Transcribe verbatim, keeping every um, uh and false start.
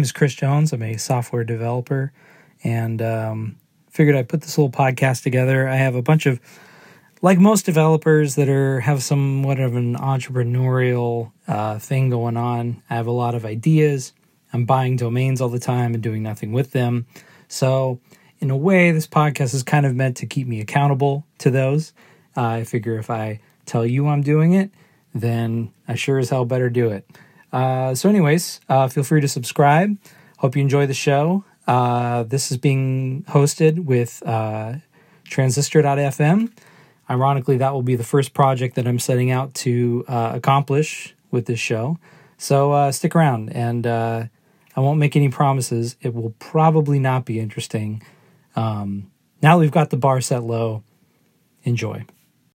name is Chris Jones. I'm a software developer, and um, figured I'd put this little podcast together. I have a bunch of, like most developers that are have somewhat of an entrepreneurial uh, thing going on. I have a lot of ideas. I'm buying domains all the time and doing nothing with them. So in a way, this podcast is kind of meant to keep me accountable to those. Uh, I figure if I tell you I'm doing it, then I sure as hell better do it. Uh, so anyways, uh, feel free to subscribe. Hope you enjoy the show. Uh, this is being hosted with uh, Transistor dot f m. Ironically, that will be the first project that I'm setting out to uh, accomplish with this show. So uh, stick around, and uh, I won't make any promises. It will probably not be interesting. Um, now that we've got the bar set low, enjoy.